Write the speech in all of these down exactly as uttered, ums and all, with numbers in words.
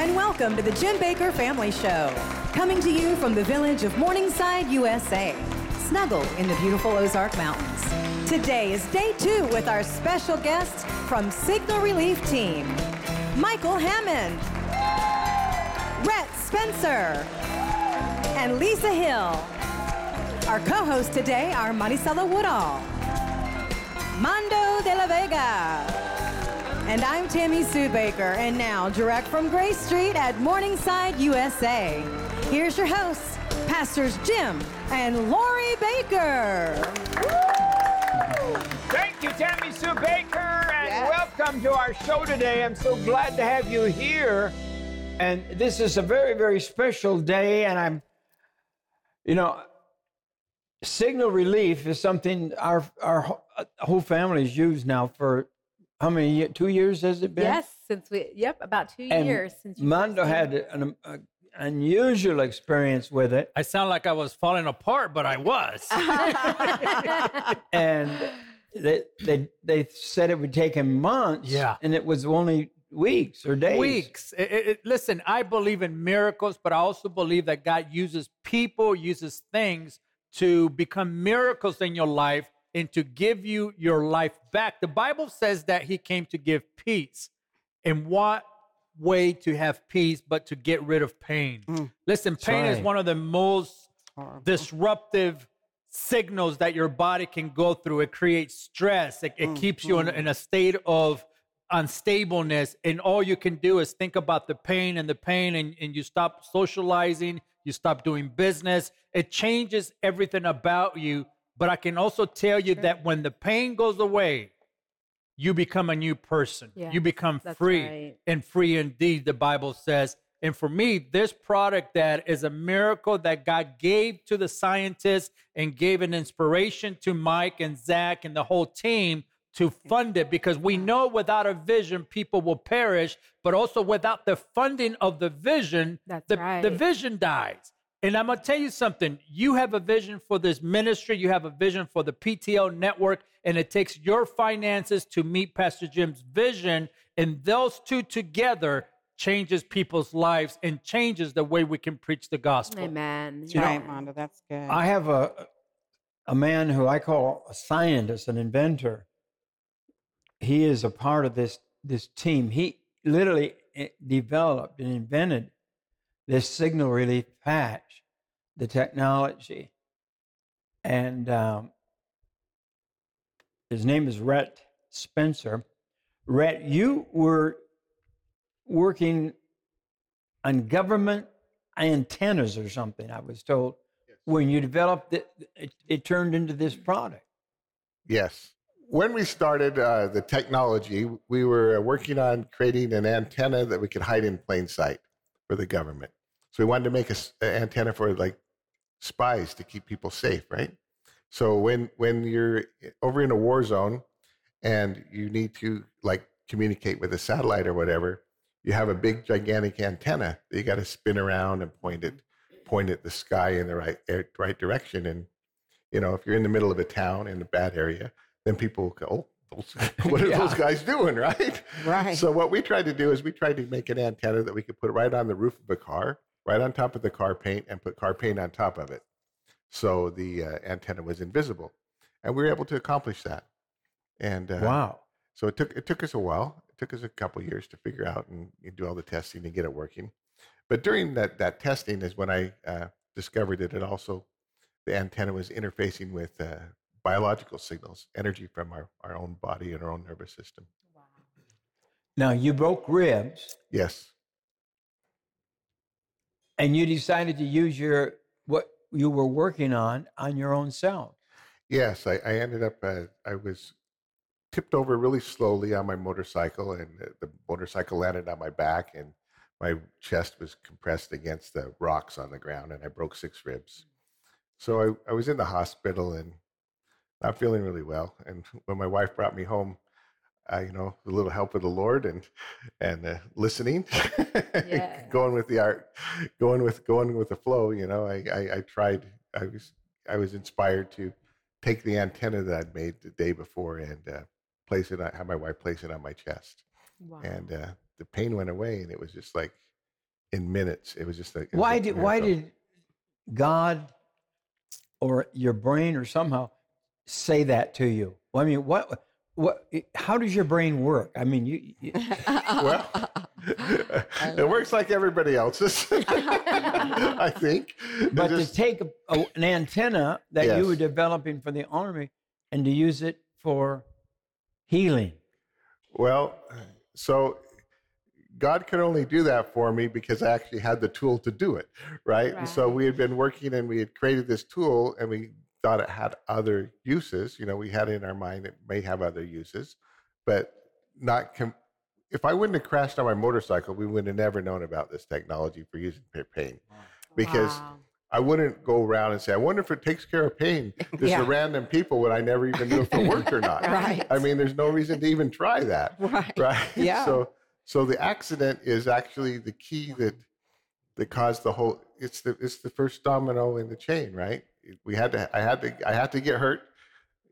and welcome to the Jim Bakker Family Show. Coming to you from the village of Morningside, U S A, snuggled in the beautiful Ozark Mountains. Today is day two with our special guest from Signal Relief Team, Michael Hammond, Rhett Spencer, and Lisa Hill. Our co-hosts today are Marisela Woodall, Mando De La Vega, and I'm Tammy Sue Bakker, and now direct from Grace Street at Morningside, U S A. Here's your hosts, Pastors Jim and Lori Bakker. Thank you, Tammy Sue Bakker, and yes. Welcome to our show today. I'm so glad to have you here. And this is a very, very special day, and I'm, you know, Signal Relief is something our our whole family's used now for how many, two years has it been? Yes, since we, yep, about two and years. Since you Mando had an uh, unusual experience with it. I sound like I was falling apart, but I was. And they, they they said it would take him months, yeah. and it was only weeks or days. Weeks. It, it, it, listen, I believe in miracles, but I also believe that God uses people, uses things to become miracles in your life, and to give you your life back. The Bible says that he came to give peace. In what way to have peace but to get rid of pain? Mm. Listen, pain right. is one of the most Horrible. disruptive signals that your body can go through. It creates stress. It, it mm. keeps you mm. in, in a state of unstableness, and all you can do is think about the pain and the pain, and, and you stop socializing, you stop doing business. It changes everything about you. But I can also tell you sure. that when the pain goes away, you become a new person. Yes, you become free right. and free indeed, the Bible says. And for me, this product that is a miracle that God gave to the scientists and gave an inspiration to Mike and Zach and the whole team to fund it, because we know without a vision, people will perish, but also without the funding of the vision, That's the, right. the vision dies. And I'm going to tell you something. You have a vision for this ministry. You have a vision for the P T L Network, and it takes your finances to meet Pastor Jim's vision. And those two together changes people's lives and changes the way we can preach the gospel. Amen. You right, Manda, that's good. I have a a man who I call a scientist, an inventor. He is a part of this this team. He literally developed and invented this Signal Relief patch, the technology. And um, his name is Rhett Spencer. Rhett, you were working on government antennas or something, I was told. Yes. When you developed it, it, it turned into this product. Yes. When we started uh, the technology, we were working on creating an antenna that we could hide in plain sight for the government. So we wanted to make an antenna for like spies to keep people safe, right? So when when you're over in a war zone and you need to like communicate with a satellite or whatever, you have a big gigantic antenna that you got to spin around and point it, point at the sky in the right right direction. And you know, if you're in the middle of a town in a bad area, then people go, "Oh, what are yeah. those guys doing?" Right? Right. So what we tried to do is we tried to make an antenna that we could put right on the roof of a car, right on top of the car paint, and put car paint on top of it. So the uh, antenna was invisible, and we were able to accomplish that. And uh, wow. So it took, it took us a while. It took us a couple of years to figure out and, and do all the testing and get it working. But during that, that testing is when I uh, discovered that it also, the antenna was interfacing with uh, biological signals, energy from our, our own body and our own nervous system. Wow. Now, you broke ribs. Yes. And you decided to use your what you were working on on your own self. Yes, I, I ended up, uh, I was tipped over really slowly on my motorcycle, and the motorcycle landed on my back, and my chest was compressed against the rocks on the ground, and I broke six ribs. So I, I was in the hospital and not feeling really well. And when my wife brought me home, uh, you know, a little help of the Lord and and uh, listening, yeah. going with the art, going with going with the flow. You know, I, I I tried. I was I was inspired to take the antenna that I'd made the day before and uh, place it on, have my wife place it on my chest. Wow. And uh, the pain went away, and it was just like in minutes. It was just like, why did why did God or your brain or somehow say that to you? Well, I mean, what what? How does your brain work? I mean, you. you well, it works like everybody else's, I think. But just, to take a, a, an antenna that yes. you were developing for the Army and to use it for healing. Well, so God could only do that for me because I actually had the tool to do it, right? right? And so we had been working and we had created this tool and we thought it had other uses. You know, we had in our mind it may have other uses, but not... Com- if I wouldn't have crashed on my motorcycle, we would have never known about this technology for using pain. Because wow. I wouldn't go around and say, I wonder if it takes care of pain. There's yeah. random people when I never even knew if it worked or not. Right. I mean, there's no reason to even try that. Right. Right. Yeah. So, So the accident is actually the key that that caused the whole. It's the it's the first domino in the chain, right? We had to. I had to. I had to get hurt,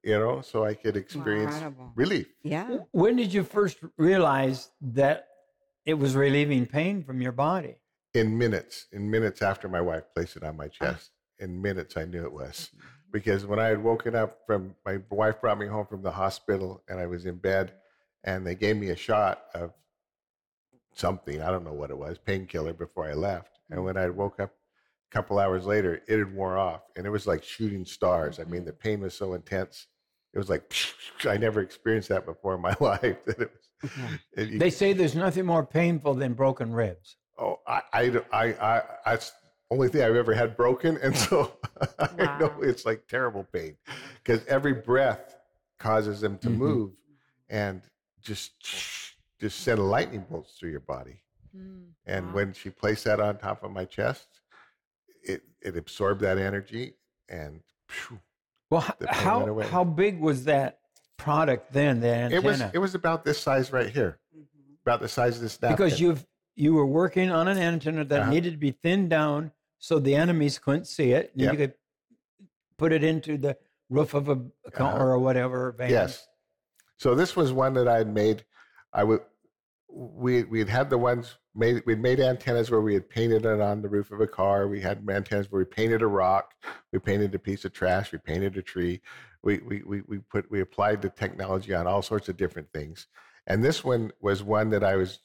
you know, so I could experience Incredible. relief. Yeah. When did you first realize that it was relieving pain from your body? In minutes. In minutes after my wife placed it on my chest. Ah. In minutes, I knew it was because when I had woken up from my wife brought me home from the hospital and I was in bed, and they gave me a shot of something, I don't know what it was, painkiller before I left. And when I woke up a couple hours later, it had worn off and it was like shooting stars. I mean, the pain was so intense. It was like, I never experienced that before in my life. That it was, yeah. it, you, they say there's nothing more painful than broken ribs. Oh, I, I, I, I, I that's the only thing I've ever had broken. And so wow. I know it's like terrible pain because every breath causes them to mm-hmm. move and just... just send lightning bolts through your body. Mm, and wow. when she placed that on top of my chest, it, it absorbed that energy and phew, well, how how big was that product then, the antenna? It was, it was about this size right here, mm-hmm. about the size of this napkin. Because you've, you were working on an antenna that uh-huh. needed to be thinned down so the enemies couldn't see it. And yep. you could put it into the roof of a car uh-huh. or whatever van. Yes. So this was one that I had made. I would, we we had had the ones made. We'd made antennas where we had painted it on the roof of a car. We had antennas where we painted a rock, we painted a piece of trash, we painted a tree. We we we we put we applied the technology on all sorts of different things. And this one was one that I was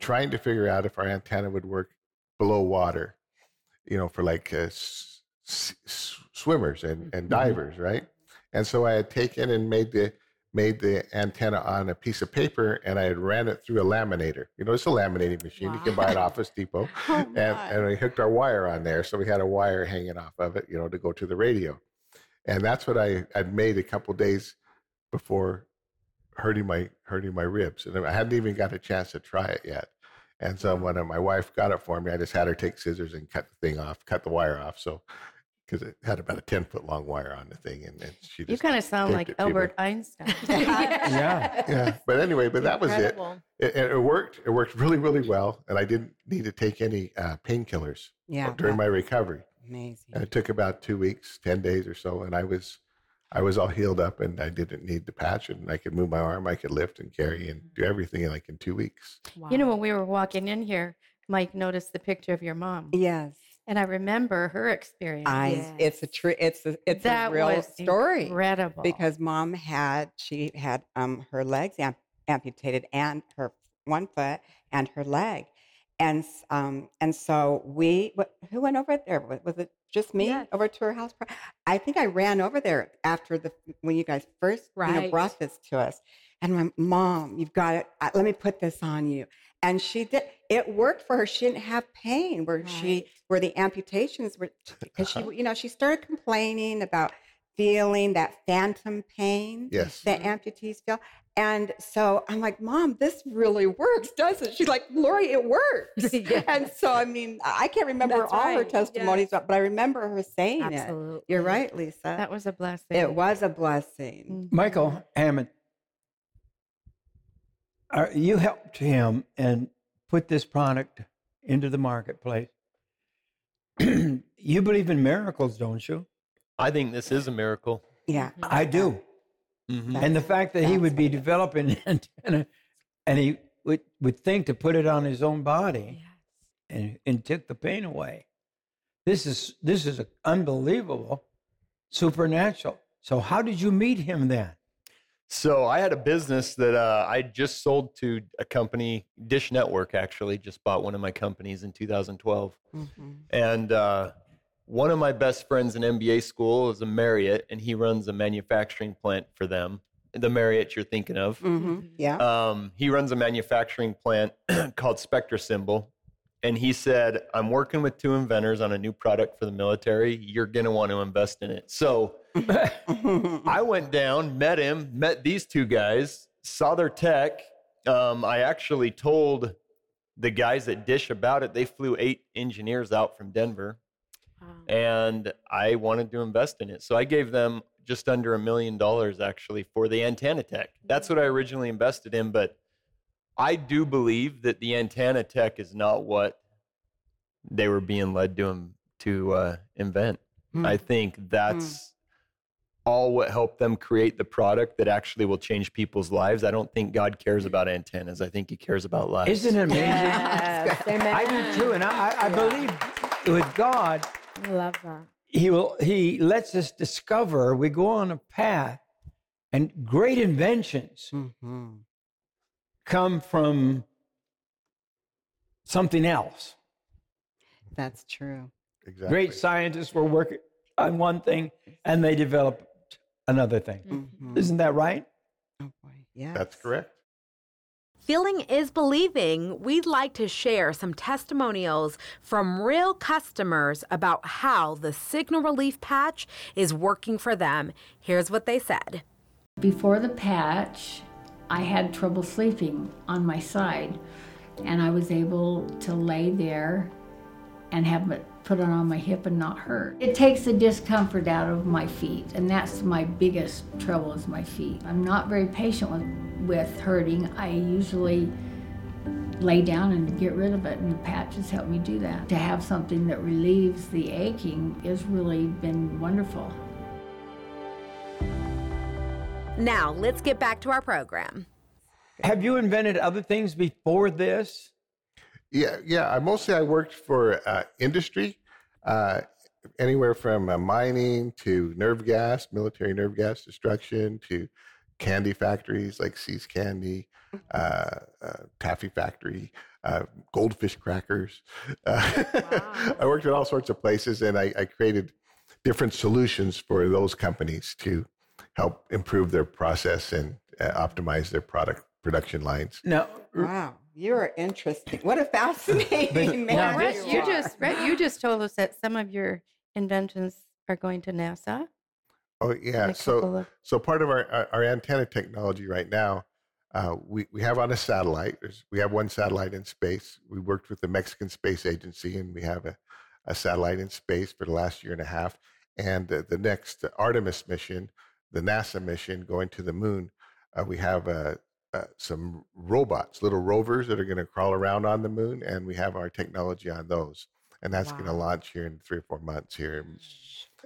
trying to figure out if our antenna would work below water, you know, for like uh, s- s- swimmers and, and divers, right? And so I had taken and made the. made the antenna on a piece of paper, and I had ran it through a laminator. You know, it's a laminating machine. Wow. You can buy it at Office Depot. oh, and, and we hooked our wire on there, so we had a wire hanging off of it, you know, to go to the radio. And that's what I had made a couple days before hurting my hurting my ribs. And I hadn't even got a chance to try it yet. And so when my wife got it for me, I just had her take scissors and cut the thing off, cut the wire off. So... because it had about a ten-foot long wire on the thing, and, and she just... You kind of sound like Albert Einstein. yeah. yeah. But anyway, but that was it. It, it. It worked. It worked really, really well, and I didn't need to take any uh, painkillers yeah, during my recovery. Amazing. And it took about two weeks, ten days or so, and I was I was all healed up, and I didn't need the patch, and I could move my arm, I could lift and carry and do everything in like in two weeks. Wow. You know, when we were walking in here, Mike noticed the picture of your mom. Yes. And I remember her experience. I, yes. It's a true. It's a, it's that a real was story. Incredible. Because mom had she had um, her legs amp- amputated and her one foot and her leg, and um and so we what, who went over there was, was it just me yes. over to her house? I think I ran over there after the when you guys first right. you know, brought this to us, and my mom, you've got it. Let me put this on you. And she did. It worked for her. She didn't have pain where right. she where the amputations were. Because she, you know, she started complaining about feeling that phantom pain yes. that amputees feel. And so I'm like, Mom, this really works, doesn't it? She's like, Lori, it works. yes. And so I mean, I can't remember That's all right. her testimonies, yes. but I remember her saying Absolutely. it. You're right, Lisa. That was a blessing. It was a blessing. Mm-hmm. Michael Hammond. You helped him and put this product into the marketplace. You believe in miracles, don't you? I think this is a miracle. Yeah. I do. Mm-hmm. And the fact that That's he would be developing an antenna and he would, would think to put it on his own body yes. and, and take the pain away. This is this is unbelievable, supernatural. So how did you meet him then? So I had a business that uh, I just sold to a company, Dish Network, actually, just bought one of my companies in two thousand twelve. Mm-hmm. And uh, one of my best friends in M B A school is a Marriott, and he runs a manufacturing plant for them. The Marriott you're thinking of. Mm-hmm. Yeah. Um, he runs a manufacturing plant called Spectra Symbol. And he said, I'm working with two inventors on a new product for the military. You're going to want to invest in it. So I went down, met him, met these two guys, saw their tech. Um, I actually told the guys at Dish about it. They flew eight engineers out from Denver. Wow. And I wanted to invest in it. So I gave them just under a million dollars, actually, for the antenna tech. That's what I originally invested in, but I do believe that the antenna tech is not what they were being led to to uh, invent. Mm. I think that's mm. all what helped them create the product that actually will change people's lives. I don't think God cares about antennas. I think he cares about lives. Isn't it amazing? Yes. I do too, and I, I believe with God, I love that. He will. He lets us discover. We go on a path, and great inventions. Mm-hmm. Come from something else. That's true. Exactly. Great scientists were working on one thing and they developed another thing. Mm-hmm. Isn't that right? Oh boy, yeah. That's correct. Feeling is believing. We'd like to share some testimonials from real customers about how the Signal Relief patch is working for them. Here's what they said. Before the patch, I had trouble sleeping on my side, and I was able to lay there and have it put on my hip and not hurt. It takes the discomfort out of my feet, and that's my biggest trouble is my feet. I'm not very patient with, with hurting. I usually lay down and get rid of it, and the patches help me do that. To have something that relieves the aching has really been wonderful. Now, let's get back to our program. Have you invented other things before this? Yeah, yeah. I mostly I worked for uh, industry, uh, anywhere from uh, mining to nerve gas, military nerve gas destruction, to candy factories like See's Candy, uh, uh, Taffy Factory, uh, Goldfish Crackers. Uh, wow. I worked at all sorts of places, and I, I created different solutions for those companies too. Help improve their process and uh, optimize their product production lines. No, wow, you're interesting. What a fascinating man! Now, Rhett, you, you just Rhett, you just told us that some of your inventions are going to NASA. Oh yeah, so of... so part of our, our, our antenna technology right now, uh, we we have on a satellite. There's, we have one satellite in space. We worked with the Mexican Space Agency, and we have a, a satellite in space for the last year and a half. And uh, the next Artemis mission. The NASA mission going to the moon, uh, we have uh, uh, some robots, little rovers that are going to crawl around on the moon, and we have our technology on those. And that's wow. going to launch here in three or four months here.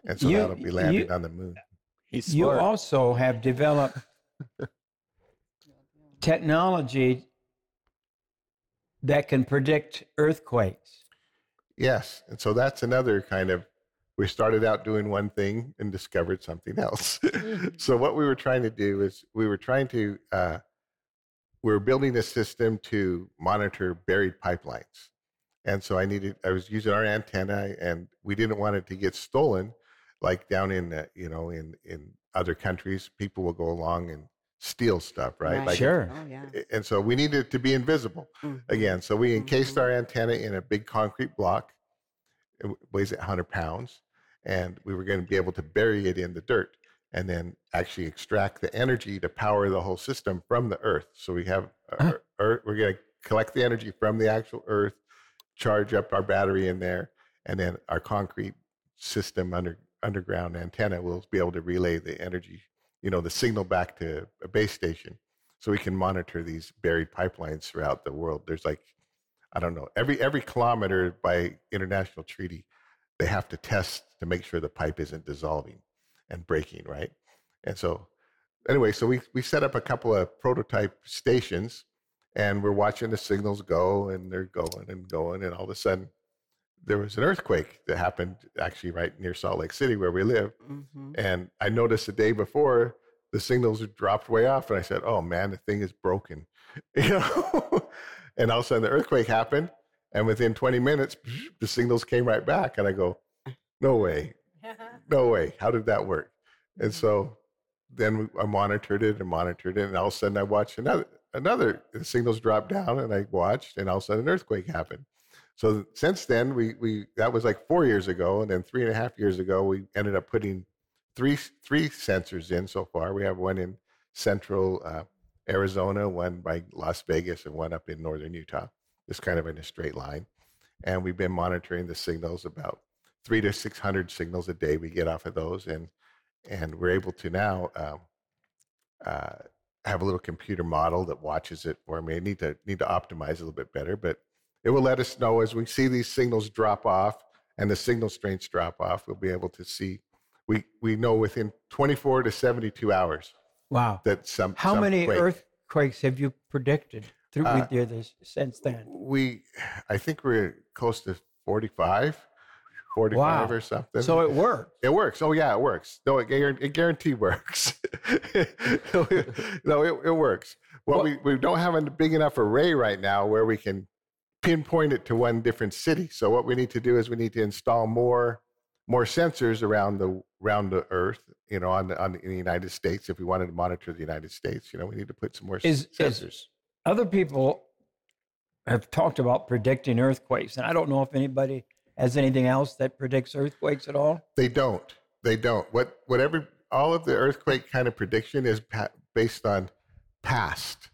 And so you, that'll be landing you, on the moon. He's smart. You also have developed technology that can predict earthquakes. Yes, and so that's another kind of we started out doing one thing and discovered something else. So what we were trying to do is we were trying to, uh, we were building a system to monitor buried pipelines. And so I needed, I was using our antenna and we didn't want it to get stolen. Like down in, uh, you know, in, in other countries, people will go along and steal stuff, right? Right. Like, sure. Oh, yeah. And so we needed it to be invisible mm-hmm. again. So we encased mm-hmm. our antenna in a big concrete block. It weighs one hundred pounds. And we were going to be able to bury it in the dirt and then actually extract the energy to power the whole system from the earth. So we have, uh-huh. earth, we're going to collect the energy from the actual earth, charge up our battery in there, and then our concrete system under underground antenna will be able to relay the energy, you know, the signal back to a base station. So we can monitor these buried pipelines throughout the world. There's like, I don't know, every every kilometer by international treaty, they have to test to make sure the pipe isn't dissolving and breaking, right? And so, anyway, so we, we set up a couple of prototype stations, And we're watching the signals go, and they're going and going. And all of a sudden, there was an earthquake that happened actually right near Salt Lake City where we live. Mm-hmm. And I noticed the day before, the signals dropped way off. And I said, oh, man, the thing is broken. You know? And all of a sudden, the earthquake happened. And within twenty minutes, the signals came right back. And I go, no way. No way. How did that work? And so then I monitored it and monitored it. And all of a sudden, I watched another. Another the signals dropped down, and I watched, and all of a sudden an earthquake happened. So since then, we we that was like four years ago, and then three and a half years ago, we ended up putting three three sensors in so far. We have one in central uh, Arizona, one by Las Vegas, and one up in northern Utah, just kind of in a straight line. And we've been monitoring the signals, about three to six hundred signals a day we get off of those, and and we're able to now. Um, uh, have a little computer model that watches it for me. I need to need to optimize a little bit better, but it will let us know as we see these signals drop off and the signal strengths drop off, we'll be able to see, we we know within twenty-four to seventy-two hours. Wow. That some How some many quake. earthquakes have you predicted through uh, this, since then? We, I think we're close to forty-five wow. or something. So it works. It works. Oh, yeah, it works. No, it, it guarantee works. no, it, no it, it works. Well, well we, we don't have a big enough array right now where we can pinpoint it to one different city. So what we need to do is we need to install more more sensors around the around the Earth, you know, on the, on the, in the United States. If we wanted to monitor the United States, you know, we need to put some more is, sensors. Is other people have talked about predicting earthquakes, and I don't know if anybody... As anything else that predicts earthquakes at all? They don't. They don't. What whatever all of the earthquake kind of prediction is pa- based on past.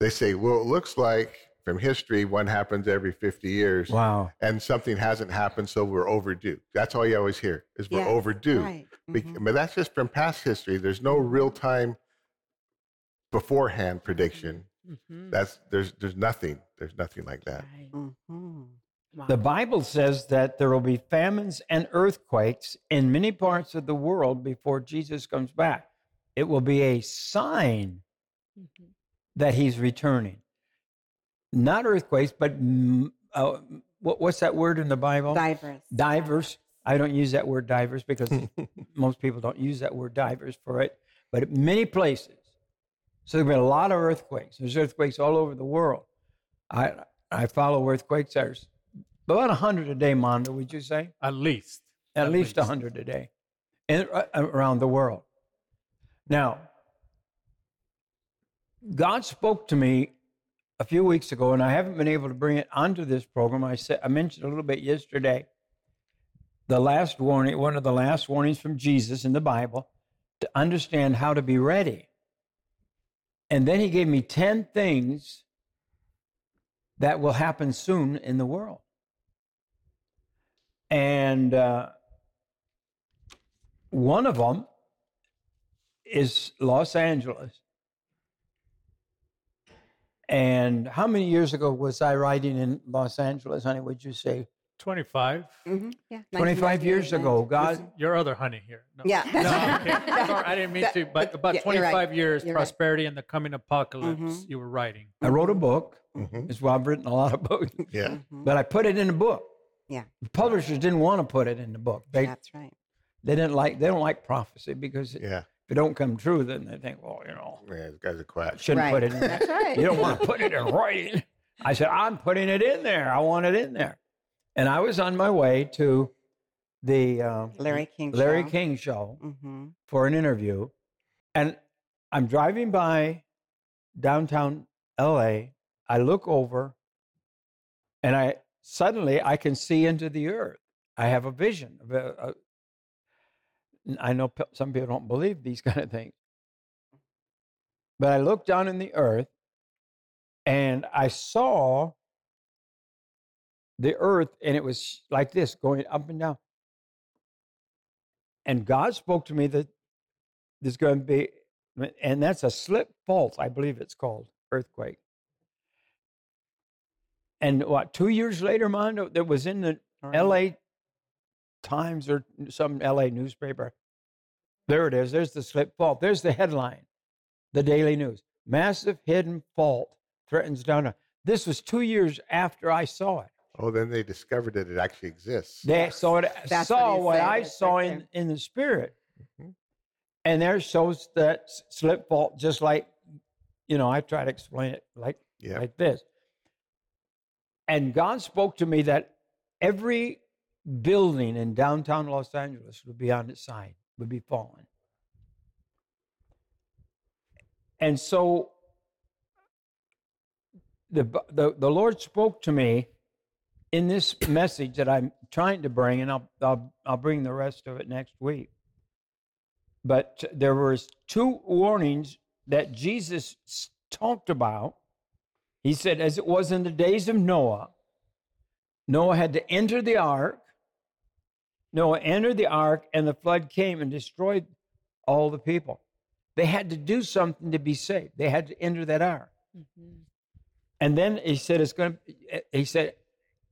They say, well, it looks like from history one happens every fifty years. Wow. And something hasn't happened, so we're overdue. That's all you always hear is we're yeah, overdue. Right. Mm-hmm. But that's just from past history. There's no real time beforehand prediction. Mm-hmm. That's there's there's nothing. There's nothing like that. Right. Mm-hmm. Wow. The Bible says that there will be famines and earthquakes in many parts of the world before Jesus comes back. It will be a sign mm-hmm. that he's returning. Not earthquakes, but uh, what, what's that word in the Bible? Divers. Divers. I don't use that word divers because most people don't use that word divers for it, but many places. So there have been a lot of earthquakes. There's earthquakes all over the world. I I follow earthquakes. There's about one hundred a day, Mando, would you say? At least. At, At least, least one hundred a day in, uh, around the world. Now, God spoke to me a few weeks ago, and I haven't been able to bring it onto this program. I said I mentioned a little bit yesterday, the last warning, one of the last warnings from Jesus in the Bible, to understand how to be ready. And then he gave me ten things that will happen soon in the world. And uh, one of them is Los Angeles. And how many years ago was I riding in Los Angeles, honey, would you say? twenty-five. Mm-hmm. Yeah. twenty-five years ago. God. Your other honey here. No. Yeah. No, okay. Sorry, I didn't mean to, but about yeah, twenty-five right. years, you're prosperity right. and the coming apocalypse, mm-hmm. you were writing. I wrote a book. Mm-hmm. That's why I've written a lot of books. Yeah. Mm-hmm. But I put it in a book. Yeah. The publishers didn't want to put it in the book. They, That's right. They didn't like they don't like prophecy because it, yeah. if it don't come true, then they think, well, you know, yeah, these guys are quiet. Shouldn't right. put it in there. That's right. You don't want to put it in writing. I said, I'm putting it in there. I want it in there. And I was on my way to the uh, Larry King Larry show. King show mm-hmm. for an interview. And I'm driving by downtown L A. I look over and I Suddenly, I can see into the earth. I have a vision. Of a, a, I know p- some people don't believe these kind of things. But I looked down in the earth, and I saw the earth, and it was like this, going up and down. And God spoke to me that there's going to be, and that's a slip fault, I believe it's called, earthquake. And what, two years later, Mondo, that was in the right. L A Times or some L A newspaper. There it is. There's the slip fault. There's the headline, the Daily News. Massive hidden fault threatens down there. This was two years after I saw it. Oh, then they discovered that it actually exists. They saw it. That's saw what, what I saw right in, in the spirit. Mm-hmm. And there shows that slip fault, just like, you know, I try to explain it like, yeah. like this. And God spoke to me that every building in downtown Los Angeles would be on its side, would be falling. And so the, the, the Lord spoke to me in this message that I'm trying to bring, and I'll, I'll, I'll bring the rest of it next week. But there were two warnings that Jesus talked about. He said, as it was in the days of Noah, Noah had to enter the ark. Noah entered the ark, and the flood came and destroyed all the people. They had to do something to be saved. They had to enter that ark. Mm-hmm. And then he said, "It's going to." He said,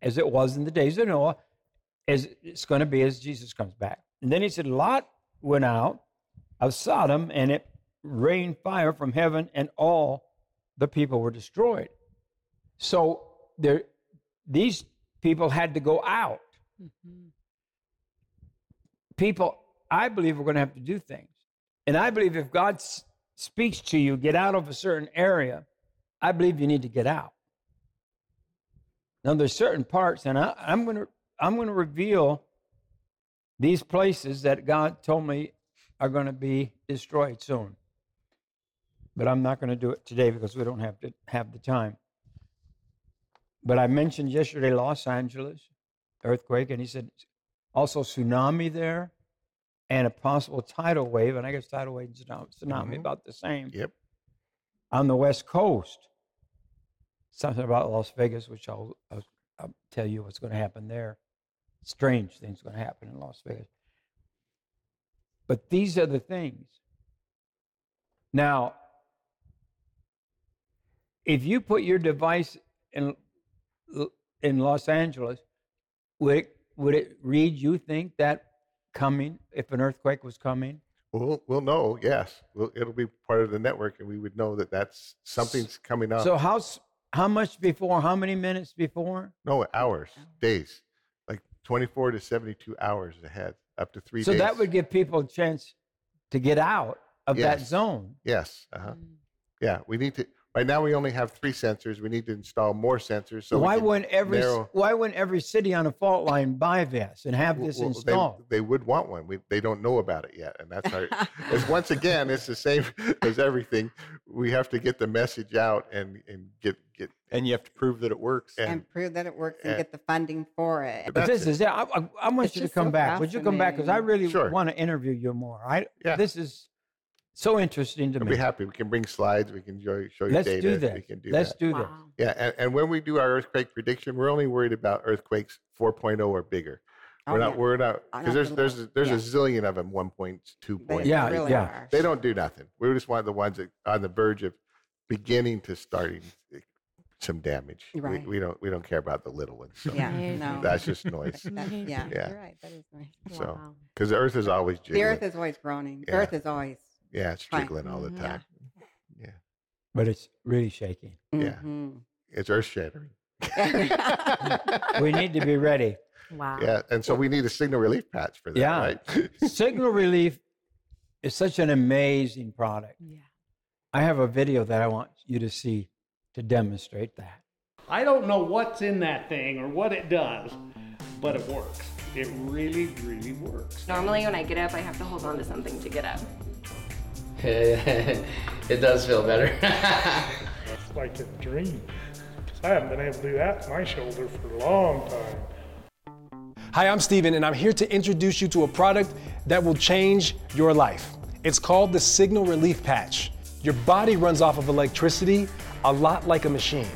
as it was in the days of Noah, as it's going to be as Jesus comes back. And then he said, Lot went out of Sodom, and it rained fire from heaven, and all the people were destroyed. So there, these people had to go out. Mm-hmm. People, I believe, are going to have to do things. And I believe if God s- speaks to you, get out of a certain area, I believe you need to get out. Now, there's certain parts, and I, I'm going to I'm going to reveal these places that God told me are going to be destroyed soon. But I'm not going to do it today because we don't have to have the time. But I mentioned yesterday Los Angeles earthquake, and he said also tsunami there and a possible tidal wave, and I guess tidal wave and tsunami, mm-hmm. about the same. Yep. On the West Coast. Something about Las Vegas, which I'll, I'll, I'll tell you what's going to happen there. Strange things going to happen in Las Vegas. But these are the things. Now, if you put your device in in Los Angeles, would it, would it read, you think, that coming, if an earthquake was coming? We'll, we'll know, yes. We'll, it'll be part of the network, and we would know that that's something's coming up. So how... How much before? How many minutes before? No, hours, days, like twenty-four to seventy-two hours ahead, up to three so days. So that would give people a chance to get out of yes. that zone. Yes. Uh-huh. Yeah, we need to. Right now, we only have three sensors. We need to install more sensors. So why wouldn't every narrow... Why wouldn't every city on a fault line buy this and have this well, well, installed? They, they would want one. We, they don't know about it yet, and that's our. It's, once again, it's the same as everything. We have to get the message out and and get get. And you have to prove that it works. And, and prove that it works and, and get the funding for it. But this it. is yeah. I, I, I want it's you to come so back. Would you come back? Because I really sure. want to interview you more. I yeah. This is. So interesting to I'll me. I'll be happy. We can bring slides. We can show, show you Let's data. Do that. We can do Let's that. do that. Wow. Yeah, and, and when we do our earthquake prediction, we're only worried about earthquees four point oh or bigger. We're oh, not yeah. worried about, because there's there's a, there's yeah. a zillion of them, one point two point. Yeah, really yeah. Are. They don't do nothing. We just want the ones that are on the verge of beginning to starting some damage. Right. We, we don't we don't care about the little ones. So yeah, no. That's just noise. That's, yeah, yeah, you're right. That is noise. Wow. So because the earth is always jiggling. The earth is always groaning. Yeah. The earth is always. Yeah, it's jiggling all the time. Yeah. yeah. But it's really shaking. Mm-hmm. Yeah. It's earth shattering. We need to be ready. Wow. Yeah. And so we need a signal relief patch for that. Yeah. Right? Signal relief is such an amazing product. Yeah. I have a video that I want you to see to demonstrate that. I don't know what's in that thing or what it does, but it works. It really, really works. Normally when I get up, I have to hold on to something to get up. It does feel better. It's like a dream. I haven't been able to do that to my shoulder for a long time. Hi, I'm Steven, and I'm here to introduce you to a product that will change your life. It's called the Signal Relief Patch. Your body runs off of electricity a lot like a machine.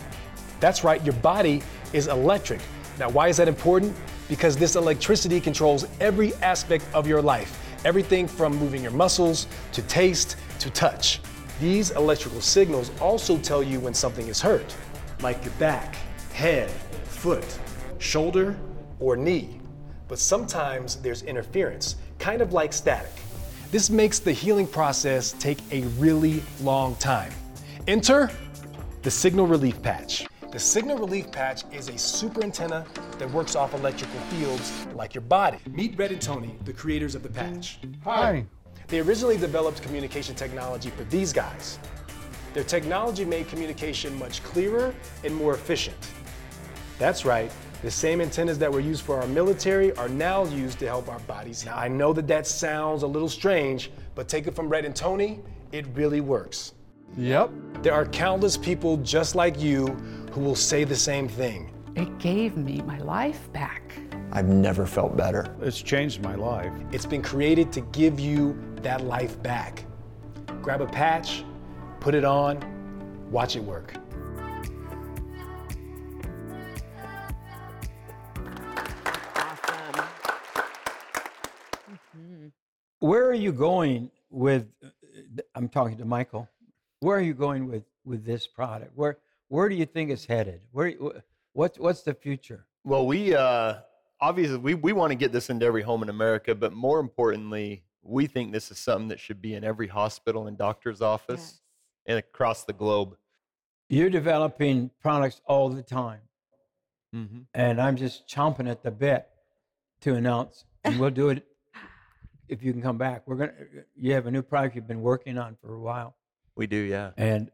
That's right, your body is electric. Now, why is that important? Because this electricity controls every aspect of your life. Everything from moving your muscles, to taste, to touch. These electrical signals also tell you when something is hurt, like your back, head, foot, shoulder, or knee. But sometimes there's interference, kind of like static. This makes the healing process take a really long time. Enter the Signal Relief Patch. The Signal Relief Patch is a super antenna that works off electrical fields like your body. Meet Rhett and Tony, the creators of the patch. Hi. They originally developed communication technology for these guys. Their technology made communication much clearer and more efficient. That's right. The same antennas that were used for our military are now used to help our bodies. Now, I know that that sounds a little strange, but take it from Rhett and Tony, it really works. Yep. There are countless people just like you who will say the same thing. It gave me my life back. I've never felt better. It's changed my life. It's been created to give you that life back. Grab a patch, put it on, watch it work. Where are you going with, I'm talking to Michael, where are you going with, with this product? Where where do you think it's headed? Where what, what's the future? Well, we uh, obviously, we, we want to get this into every home in America, but more importantly, we think this is something that should be in every hospital and doctor's office yes. and across the globe. You're developing products all the time, mm-hmm. and I'm just chomping at the bit to announce, and we'll do it. If you can come back, we're gonna. You have a new product you've been working on for a while. We do, yeah. And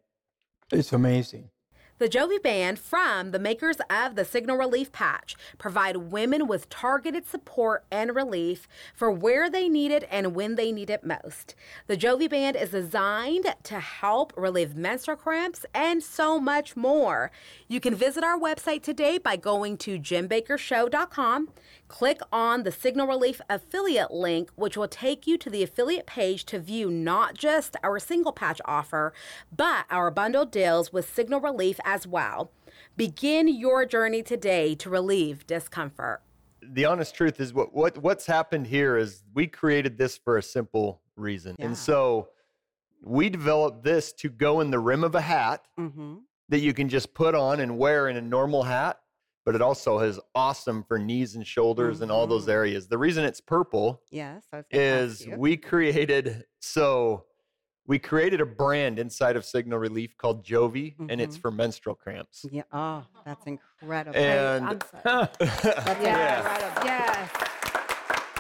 it's amazing. The Jovi Band, from the makers of the Signal Relief Patch, provide women with targeted support and relief for where they need it and when they need it most. The Jovi Band is designed to help relieve menstrual cramps and so much more. You can visit our website today by going to jim bakker show dot com. Click on the Signal Relief affiliate link, which will take you to the affiliate page to view not just our single patch offer, but our bundle deals with Signal Relief as well. Begin your journey today to relieve discomfort. The honest truth is what, what what's happened here is we created this for a simple reason. Yeah. And so we developed this to go in the rim of a hat mm-hmm. that you can just put on and wear in a normal hat, but it also is awesome for knees and shoulders mm-hmm. and all those areas. The reason it's purple yes, I was gonna ask you. we created, so we created a brand inside of Signal Relief called Jovi, mm-hmm. and it's for menstrual cramps. Yeah, oh, that's incredible. And I'm sorry. that's yeah. incredible. Yes.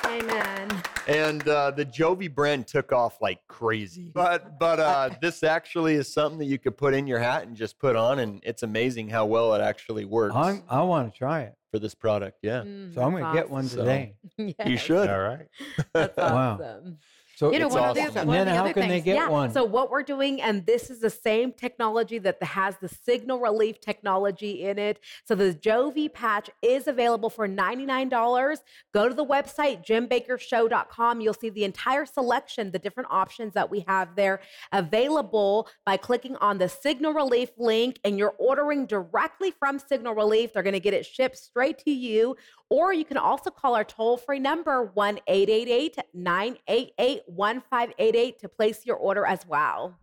Amen. And uh, the Jovi brand took off like crazy. But but uh, this actually is something that you could put in your hat and just put on, and it's amazing how well it actually works. I'm, I want to try it. For this product, yeah. Mm, so I'm going to awesome. get one today. Yes. You should. All right. That's awesome. Wow. So you know, it's one awesome. Of the, one and then of the how other can things. They get yeah. one? So what we're doing, and this is the same technology that has the Signal Relief technology in it. So the Jovi patch is available for ninety-nine dollars. Go to the website, jim bakker show dot com. You'll see the entire selection, the different options that we have there available by clicking on the Signal Relief link, and you're ordering directly from Signal Relief. They're going to get it shipped straight to you. Or you can also call our toll-free number, one eight eight eight, nine eight eight, one five eight eight, to place your order as well.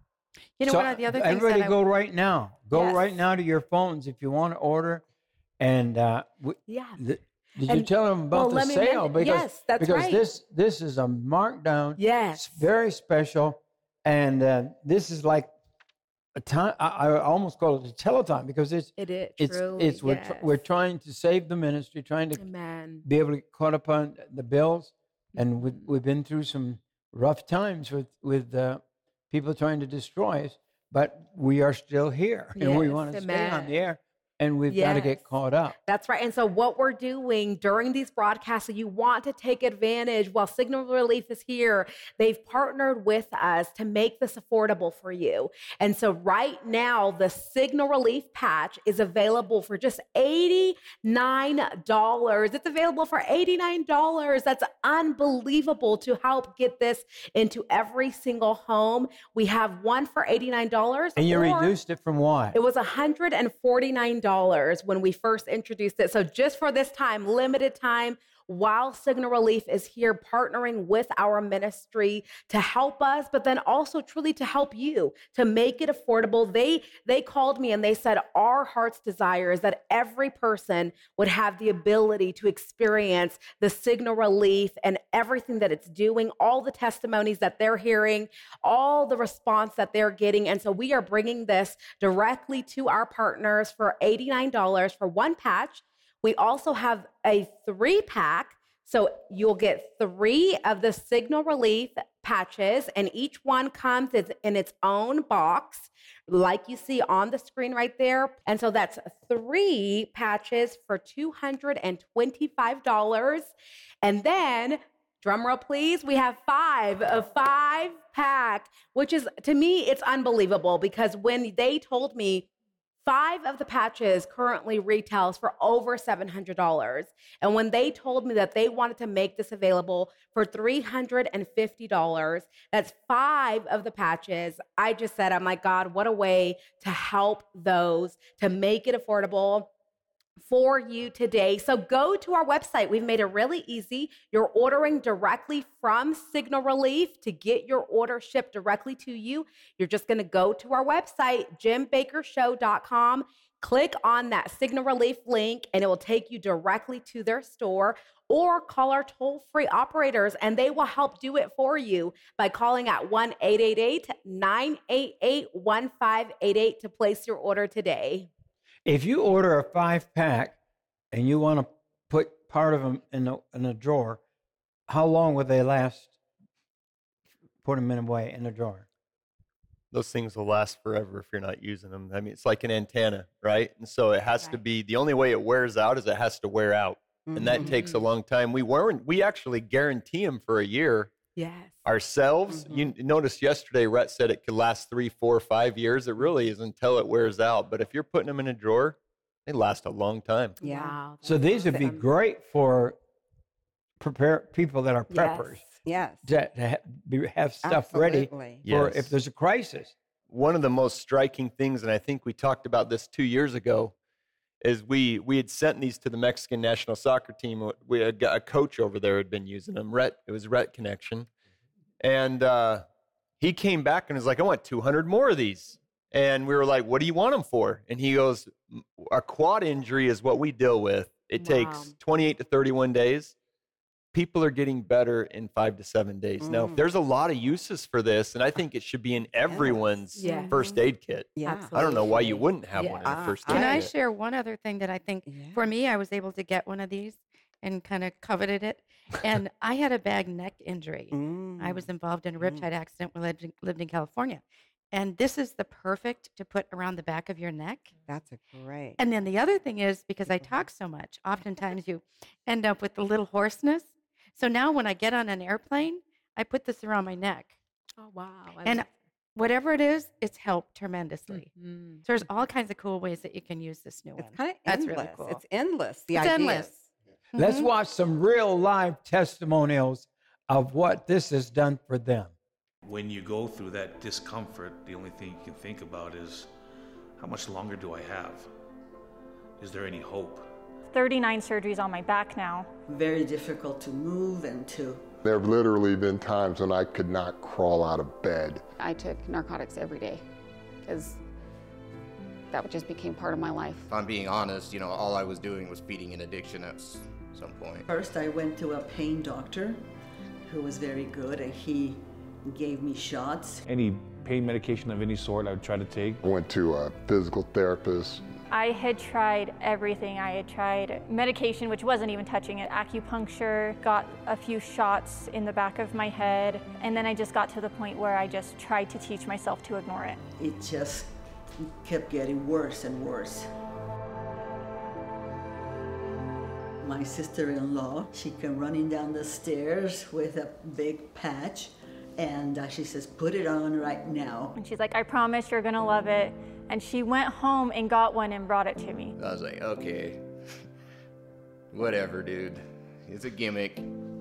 You know, so what are the other things everybody that go I... right now. Go yes. right now to your phones if you want to order. And uh, w- yeah. th- did and, you tell them about well, the sale? Because, yes, that's because right. Because this, this is a markdown. Yes. It's very special. And uh, this is like a time. I, I almost call it a telethon because it's it is it's truly, it's we're, yes. tr- we're trying to save the ministry, trying to Amen. be able to get caught up on the bills, and we've, we've been through some rough times with with uh, people trying to destroy us, but we are still here, yes, and we want to stay on the air. And we've yes. got to get caught up. That's right. And so what we're doing during these broadcasts, so you want to take advantage while Signal Relief is here. They've partnered with us to make this affordable for you. And so right now, the Signal Relief patch is available for just eighty-nine dollars. It's available for eighty-nine dollars. That's unbelievable to help get this into every single home. We have one for eighty-nine dollars. And you reduced it from what? It was one hundred forty-nine dollars. When we first introduced it. So just for this time, limited time, while Signal Relief is here partnering with our ministry to help us, but then also truly to help you, to make it affordable. They, they called me and they said, our heart's desire is that every person would have the ability to experience the Signal Relief and everything that it's doing, all the testimonies that they're hearing, all the response that they're getting. And so we are bringing this directly to our partners for eighty-nine dollars for one patch. We also have a three-pack, so you'll get three of the Signal Relief patches, and each one comes in its own box, like you see on the screen right there. And so that's three patches for two hundred twenty-five dollars. And then, drumroll please, we have five of five pack, which is, to me, it's unbelievable, because when they told me, five of the patches currently retails for over seven hundred dollars. And when they told me that they wanted to make this available for three hundred fifty dollars, that's five of the patches. I just said, I'm like, God, what a way to help those, to make it affordable for you today. So go to our website. We've made it really easy. You're ordering directly from Signal Relief to get your order shipped directly to you. You're just going to go to our website, jim bakker show dot com, click on that Signal Relief link, and it will take you directly to their store, or call our toll-free operators, and they will help do it for you by calling at one eight eight eight, nine eight eight, one five eight eight to place your order today. If you order a five-pack and you want to put part of them in a, in a drawer, how long would they last? Put them in a way in a drawer. Those things will last forever if you're not using them. I mean, it's like an antenna, right? And so it has right. to be, the only way it wears out is it has to wear out. Mm-hmm. And that takes a long time. We weren't, we actually guarantee them for a year. Yes. Ourselves, mm-hmm. you noticed yesterday, Rhett said it could last three, four, five years. It really is until it wears out. But if you're putting them in a drawer, they last a long time. Yeah. Wow, so these awesome. would be great for prepare people that are preppers. Yes. yes. To, to have, be, have stuff Absolutely. ready for yes. if there's a crisis. One of the most striking things, and I think we talked about this two years ago, is we we had sent these to the Mexican national soccer team. We had got a coach over there had been using them. Rhett, it was Rhett Connection. And uh, he came back and was like, I want two hundred more of these. And we were like, what do you want them for? And he goes, a quad injury is what we deal with. It wow. takes twenty-eight to thirty-one days. People are getting better in five to seven days. Mm. Now, there's a lot of uses for this, and I think it should be in everyone's yes. yeah. first aid kit. Yeah. Absolutely. I don't know why you wouldn't have yeah. one in uh, your first aid kit. Can I share one other thing that I think, yeah. for me, I was able to get one of these and kind of coveted it. And I had a bad neck injury. Mm. I was involved in a riptide mm. accident when I lived in, lived in California. And this is the perfect to put around the back of your neck. That's a great. And then the other thing is, because I talk so much, oftentimes you end up with a little hoarseness. So now when I get on an airplane, I put this around my neck. Oh, wow. I and whatever it is, it's helped tremendously. Mm-hmm. So there's all kinds of cool ways that you can use this new it's one. It's kind of That's endless. Really cool. It's endless. The it's ideas. endless. Mm-hmm. Let's watch some real live testimonials of what this has done for them. When you go through that discomfort, the only thing you can think about is, how much longer do I have? Is there any hope? thirty-nine surgeries on my back now. Very difficult to move and to... There have literally been times when I could not crawl out of bed. I took narcotics every day because that just became part of my life. If I'm being honest, you know, all I was doing was feeding an addiction at some point. First, I went to a pain doctor who was very good, and he gave me shots. Any pain medication of any sort I would try to take. I went to a physical therapist. I had tried everything. I had tried medication, which wasn't even touching it, acupuncture, got a few shots in the back of my head, and then I just got to the point where I just tried to teach myself to ignore it. It just kept getting worse and worse. My sister-in-law, she came running down the stairs with a big patch. And uh, she says, put it on right now. And she's like, I promise you're gonna love it. And she went home and got one and brought it to me. I was like, okay, whatever, dude. It's a gimmick,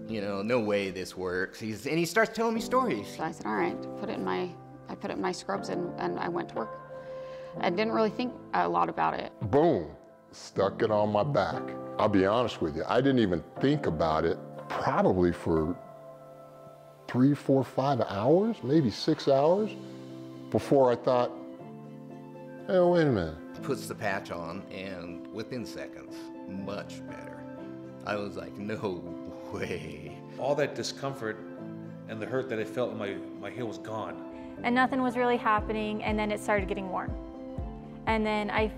you know, no way this works. He's, and he starts telling me stories. So I said, all right, put it in my, I put it in my scrubs and, and I went to work. I didn't really think a lot about it. Boom, stuck it on my back. I'll be honest with you, I didn't even think about it probably for three, four, five hours, maybe six hours, before I thought, hey, wait a minute. Puts the patch on, and within seconds, much better. I was like, no way. All that discomfort and the hurt that I felt in my, my heel was gone. And nothing was really happening, and then it started getting warm. And then I,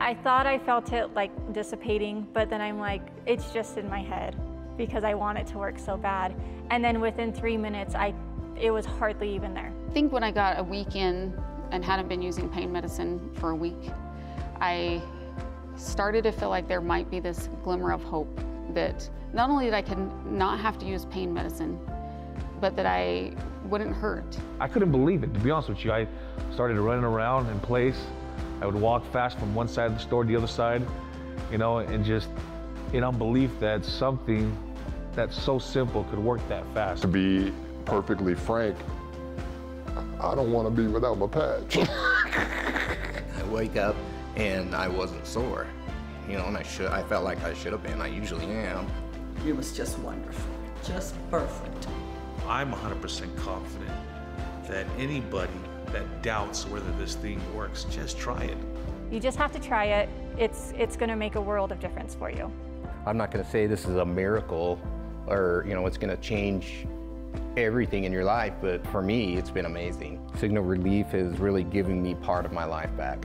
I thought I felt it like dissipating, but then I'm like, it's just in my head because I want it to work so bad. And then within three minutes, I, it was hardly even there. I think when I got a week in and hadn't been using pain medicine for a week, I started to feel like there might be this glimmer of hope that not only that I could not have to use pain medicine, but that I wouldn't hurt. I couldn't believe it, to be honest with you. I started running around in place. I would walk fast from one side of the store to the other side, you know, and just in unbelief that something that's so simple could work that fast. To be perfectly frank, I don't want to be without my patch. I wake up and I wasn't sore, you know, and I should. I felt like I should have been. I usually am. It was just wonderful, just perfect. I'm one hundred percent confident that anybody that doubts whether this thing works, just try it. You just have to try it. It's, it's going to make a world of difference for you. I'm not going to say this is a miracle or, you know, it's going to change everything in your life, but for me, it's been amazing. Signal Relief is really giving me part of my life back.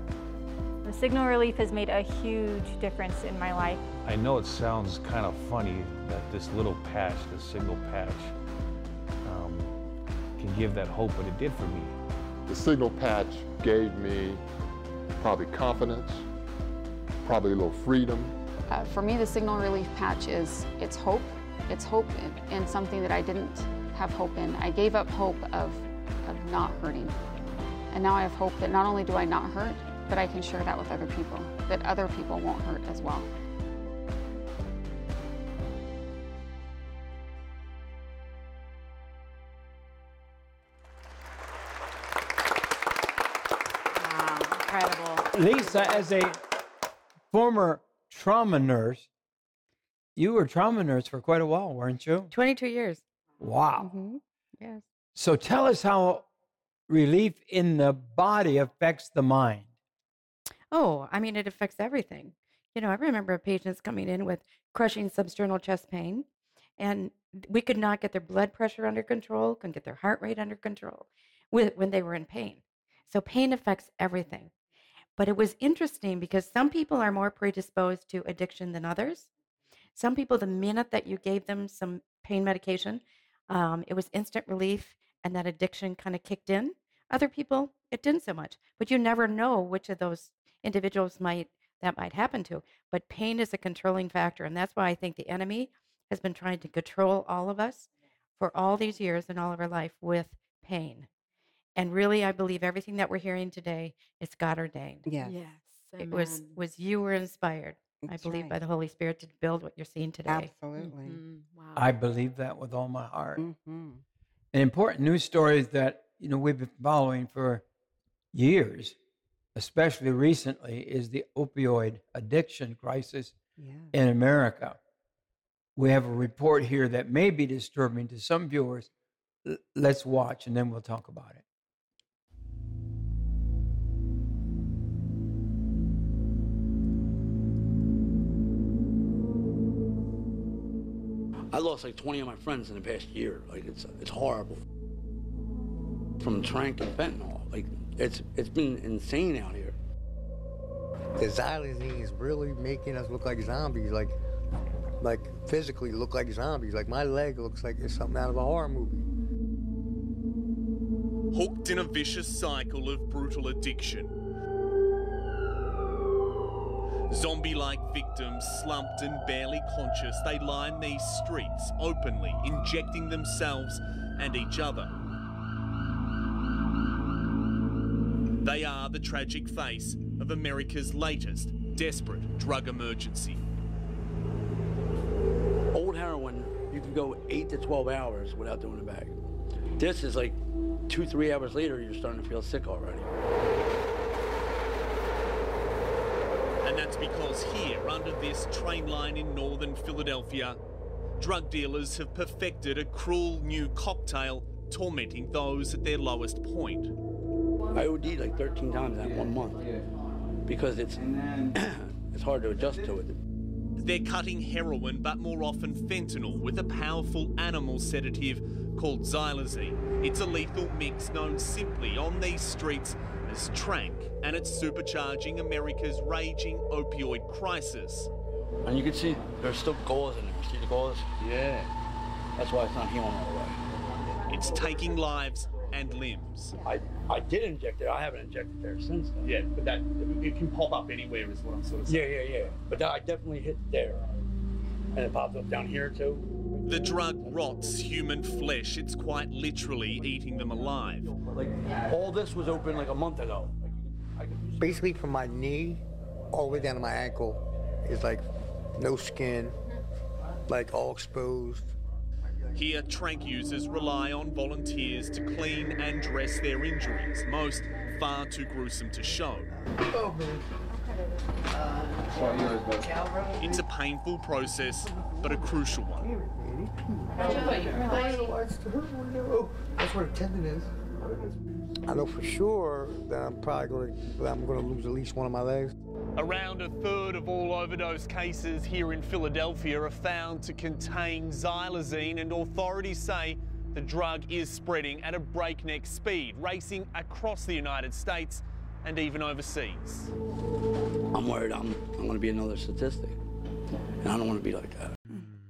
The Signal Relief has made a huge difference in my life. I know it sounds kind of funny that this little patch, this single patch, um, can give that hope, but it did for me. The Signal patch gave me probably confidence, probably a little freedom. Uh, for me, the Signal Relief patch is, it's hope. It's hope in, in something that I didn't have hope in. I gave up hope of, of not hurting. And now I have hope that not only do I not hurt, but I can share that with other people, that other people won't hurt as well. Lisa, as a former trauma nurse, you were trauma nurse for quite a while, weren't you? twenty-two years. Wow. Mm-hmm. Yes. So tell us how relief in the body affects the mind. Oh, I mean, it affects everything. You know, I remember patients coming in with crushing substernal chest pain, and we could not get their blood pressure under control, couldn't get their heart rate under control with, when they were in pain. So pain affects everything. But it was interesting because some people are more predisposed to addiction than others. Some people, the minute that you gave them some pain medication, um, it was instant relief and that addiction kind of kicked in. Other people, it didn't so much. But you never know which of those individuals might that might happen to. But pain is a controlling factor. And that's why I think the enemy has been trying to control all of us for all these years and all of our life with pain. And really, I believe everything that we're hearing today is God ordained. Yes. Yes. It was, was you were inspired, That's I believe, right. by the Holy Spirit to build what you're seeing today. Absolutely. Mm-hmm. Wow. I believe that with all my heart. Mm-hmm. An important news story that, you know, we've been following for years, especially recently, is the opioid addiction crisis yeah. in America. We have a report here that may be disturbing to some viewers. L- let's watch, and then we'll talk about it. I lost like twenty of my friends in the past year. Like it's it's horrible. From Trank and fentanyl, like it's it's been insane out here. The xylazine is really making us look like zombies, like like physically look like zombies. Like my leg looks like it's something out of a horror movie. Hooked in a vicious cycle of brutal addiction. Zombie-like victims, slumped and barely conscious, they line these streets openly, injecting themselves and each other. They are the tragic face of America's latest desperate drug emergency. Old heroin, you can go eight to twelve hours without doing a bag. This is like two, three hours later, you're starting to feel sick already. And that's because here, under this train line in northern Philadelphia, drug dealers have perfected a cruel new cocktail, tormenting those at their lowest point. I OD'd like thirteen times in one month because it's, it's hard to adjust to it. They're cutting heroin, but more often fentanyl, with a powerful animal sedative called xylazine. It's a lethal mix known simply on these streets as trank, and it's supercharging America's raging opioid crisis. And you can see there's still goals in there. See the goals? Yeah. That's why it's not healing all right. It's taking lives and limbs. I, I did inject it. I haven't injected there since then. Yeah, but that, it can pop up anywhere is what I'm sort of saying. Yeah, yeah, yeah. But that, I definitely hit there. And it popped up down here too. The drug rots human flesh. It's quite literally eating them alive. Like, all this was open like a month ago. Basically from my knee all the way down to my ankle is like no skin, like all exposed. Here, trank users rely on volunteers to clean and dress their injuries, most far too gruesome to show. Oh. It's a painful process, but a crucial one. That's where the tendon is. I know for sure that I'm probably going to, I'm going to lose at least one of my legs. Around a third of all overdose cases here in Philadelphia are found to contain xylazine, and authorities say the drug is spreading at a breakneck speed, racing across the United States and even overseas. I'm worried I'm, I'm going to be another statistic, and I don't want to be like that.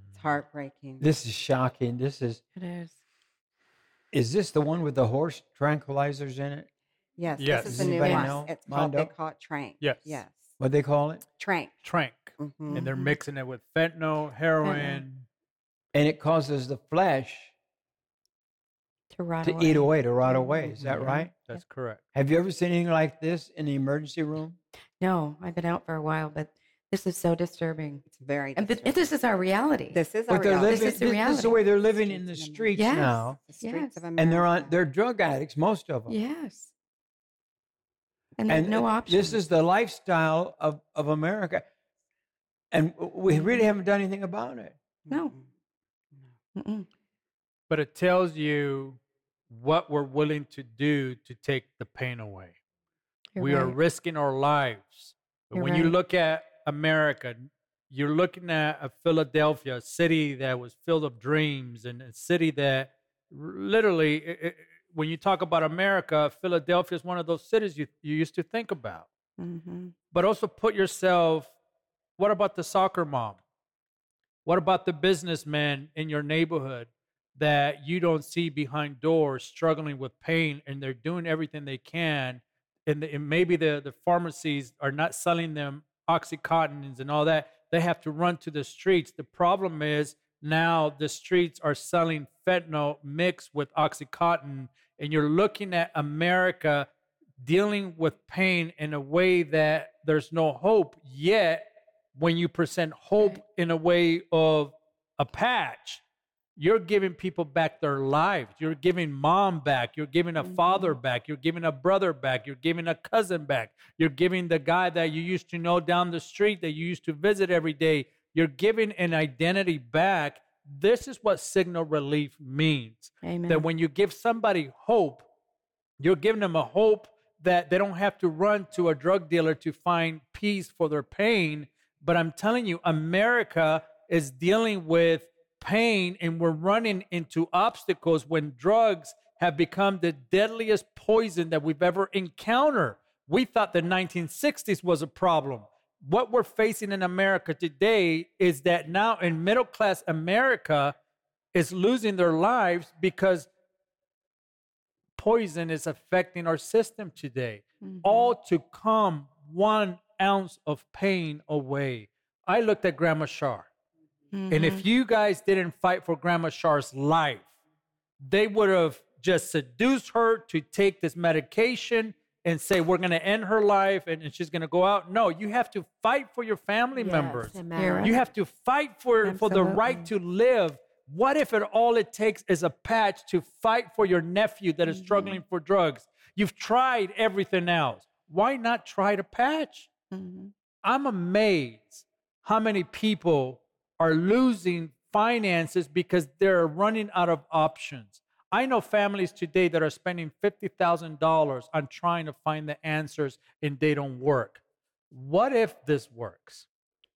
It's heartbreaking. This is shocking. This is... It is. Is this the one with the horse tranquilizers in it? Yes, yes. This is the new one. It's called, they call it trank. Yes. Yes. What they call it? Trank. Trank. Mm-hmm. And they're mixing it with fentanyl, heroin. Mm-hmm. And it causes the flesh to rot to away. eat away, to rot away. Is that right? That's yeah. correct. Have you ever seen anything like this in the emergency room? No, I've been out for a while, but this is so disturbing. It's very disturbing. And th- this is our reality. This is our but reality. Living, this is the reality. This is the way they're living in the streets yes. now. The streets yes. of America. And they're, on, they're drug addicts, most of them. Yes. And, and no option. This is the lifestyle of, of America. And we really haven't done anything about it. No. Mm-mm. But it tells you what we're willing to do to take the pain away. You're we right. are risking our lives. But You're when right. you look at America, you're looking at a Philadelphia, a city that was filled of dreams, and a city that literally... It, it, when you talk about America, Philadelphia is one of those cities you, you used to think about. Mm-hmm. But also put yourself, what about the soccer mom? What about the businessman in your neighborhood that you don't see behind doors struggling with pain, and they're doing everything they can, and, the, and maybe the, the pharmacies are not selling them Oxycontins and all that. They have to run to the streets. The problem is now the streets are selling fentanyl mixed with Oxycontin, and you're looking at America dealing with pain in a way that there's no hope. Yet, when you present hope right. in a way of a patch, you're giving people back their lives. You're giving mom back. You're giving a mm-hmm. father back. You're giving a brother back. You're giving a cousin back. You're giving the guy that you used to know down the street that you used to visit every day. You're giving an identity back. This is what Signal Relief means. Amen. That when you give somebody hope, you're giving them a hope that they don't have to run to a drug dealer to find peace for their pain. But I'm telling you, America is dealing with pain, and we're running into obstacles when drugs have become the deadliest poison that we've ever encountered. We thought the nineteen sixties was a problem. What we're facing in America today is that now in middle-class America is losing their lives because poison is affecting our system today. Mm-hmm. All to come one ounce of pain away. I looked at Grandma Shar. Mm-hmm. And if you guys didn't fight for Grandma Shar's life, they would have just seduced her to take this medication and say, we're going to end her life, and, and she's going to go out. No, you have to fight for your family yes, members. Right. You have to fight for, Absolutely. for the right to live. What if it, all it takes is a patch to fight for your nephew that is mm-hmm. struggling for drugs? You've tried everything else. Why not try to patch? Mm-hmm. I'm amazed how many people are losing finances because they're running out of options. I know families today that are spending fifty thousand dollars on trying to find the answers and they don't work. What if this works?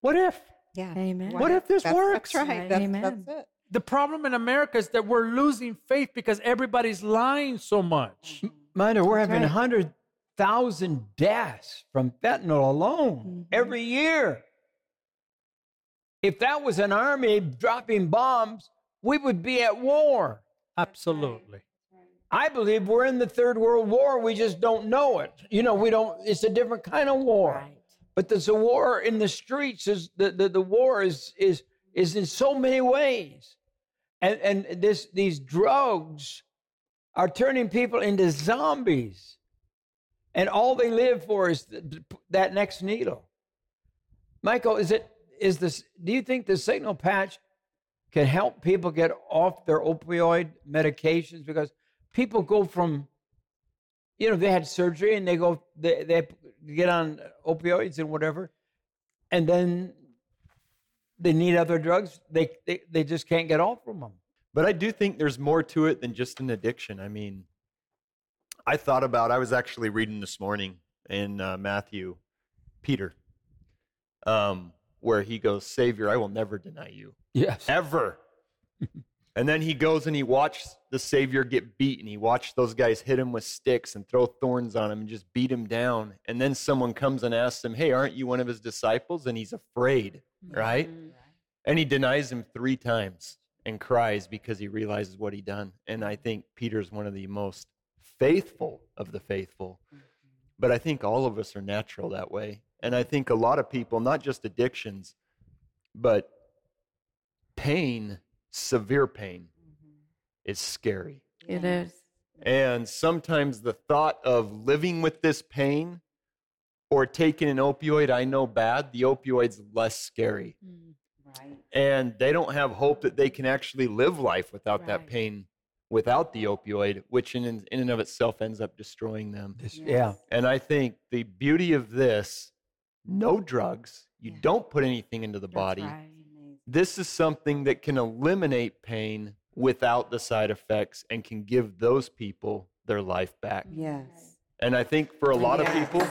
What if? Yeah. Amen. What, what if, if this that's, works? That's right. That's, Amen. That's, that's it. The problem in America is that we're losing faith because everybody's lying so much. Minor, we're that's having right. one hundred thousand deaths from fentanyl alone mm-hmm. every year. If that was an army dropping bombs, we would be at war. Absolutely. I believe we're in the Third World War. We just don't know it. You know, we don't, it's a different kind of war. Right. But there's a war in the streets. Is the, the, the war is, is, is in so many ways. And, and this, these drugs are turning people into zombies. And all they live for is the, that next needle. Michael, is it, Is this? Do you think the signal patch can help people get off their opioid medications? Because people go from, you know, they had surgery and they go, they, they get on opioids and whatever, and then they need other drugs. They, they they just can't get off from them. But I do think there's more to it than just an addiction. I mean, I thought about, I was actually reading this morning in uh, Matthew, Peter, um, where he goes, Savior, I will never deny you. Yes. Ever. And then he goes and he watched the Savior get beaten. He watched those guys hit him with sticks and throw thorns on him and just beat him down. And then someone comes and asks him, hey, aren't you one of his disciples? And he's afraid, right? Mm-hmm. And he denies him three times and cries because he realizes what he done. And I think Peter's one of the most faithful of the faithful. Mm-hmm. But I think all of us are natural that way. And I think a lot of people, not just addictions, but pain, severe pain, mm-hmm. is scary. It is. And sometimes the thought of living with this pain or taking an opioid, I know bad, the opioid's less scary. Mm, right. And they don't have hope that they can actually live life without right. that pain, without the opioid, which in, in and of itself ends up destroying them. Yes. Yeah. And I think the beauty of this, no drugs. You yeah. don't put anything into the That's body. Right. This is something that can eliminate pain without the side effects and can give those people their life back. Yes. And I think for a lot yeah. of people,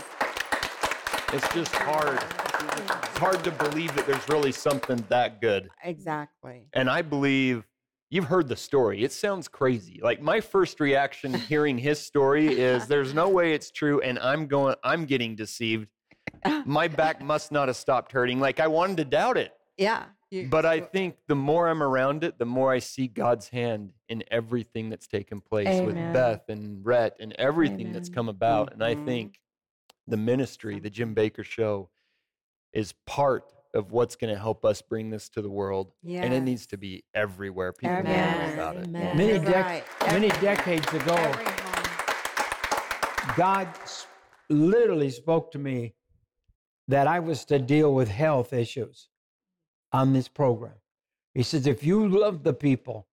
it's just hard. It's hard to believe that there's really something that good. Exactly. And I believe you've heard the story. It sounds crazy. Like my first reaction hearing his story is there's no way it's true and I'm going I'm getting deceived. My back must not have stopped hurting. Like I wanted to doubt it. Yeah. You, but I think the more I'm around it, the more I see God's hand in everything that's taken place Amen. With Beth and Rhett and everything Amen. That's come about. Mm-hmm. And I think the ministry, the Jim Bakker Show, is part of what's going to help us bring this to the world. Yes. And it needs to be everywhere. People know about it. Amen. Many, de- right. many decades ago, Everyone. God literally spoke to me that I was to deal with health issues on this program. He says, if you love the people,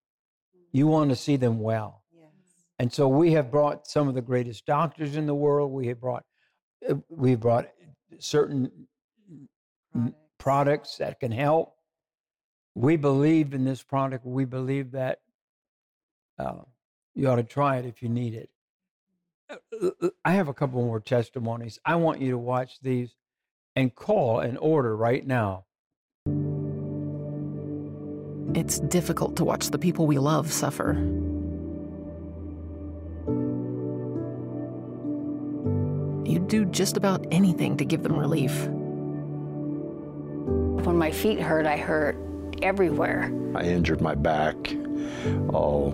you want to see them well. Yes. And so we have brought some of the greatest doctors in the world. We have brought, uh, we have brought certain right. products that can help. We believe in this product. We believe that uh, you ought to try it if you need it. I have a couple more testimonies. I want you to watch these and call and order right now. It's difficult to watch the people we love suffer. You'd do just about anything to give them relief. When my feet hurt, I hurt everywhere. I injured my back, oh,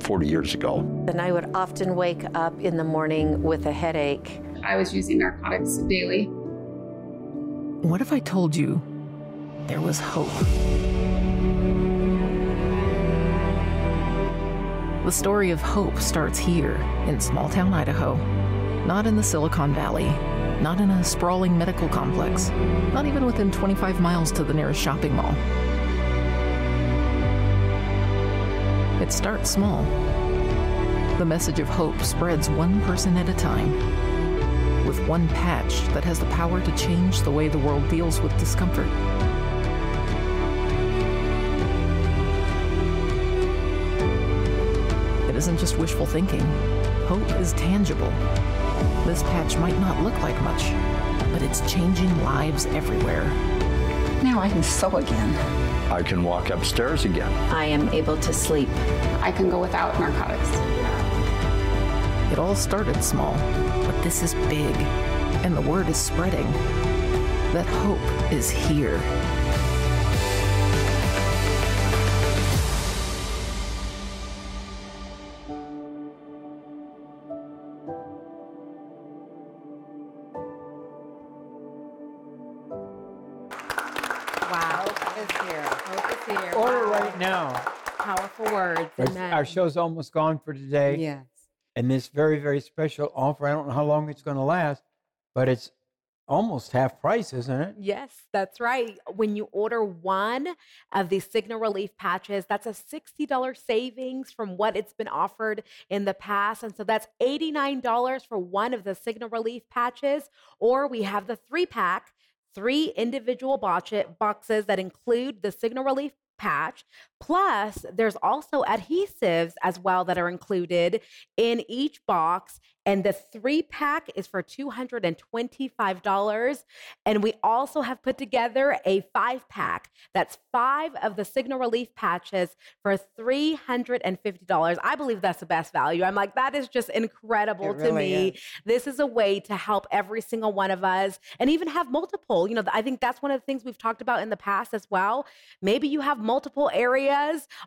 forty years ago. And I would often wake up in the morning with a headache. I was using narcotics daily. What if I told you there was hope? The story of hope starts here in small-town Idaho, not in the Silicon Valley. Not in a sprawling medical complex, not even within twenty-five miles to the nearest shopping mall. It starts small. The message of hope spreads one person at a time. with one patch that has the power to change the way the world deals with discomfort. It isn't just wishful thinking. Hope is tangible. This patch might not look like much, but it's changing lives everywhere. Now I can sew again. I can walk upstairs again. I am able to sleep. I can go without narcotics. It all started small, but this is big, and the word is spreading. That hope is here. Our show's almost gone for today. Yes. And this very, very special offer, I don't know how long it's going to last, but it's almost half price, isn't it? Yes, that's right. When you order one of the Signal Relief patches, that's a sixty dollars savings from what it's been offered in the past. And so that's eighty-nine dollars for one of the Signal Relief patches, or we have the three-pack, three individual boxes that include the Signal Relief patch. Plus, there's also adhesives as well that are included in each box. And the three pack is for two hundred twenty-five dollars. And we also have put together a five pack. That's five of the Signal Relief patches for three hundred fifty dollars. I believe that's the best value. I'm like, that is just incredible it to really me. Is. This is a way to help every single one of us and even have multiple. You know, I think that's one of the things we've talked about in the past as well. Maybe you have multiple areas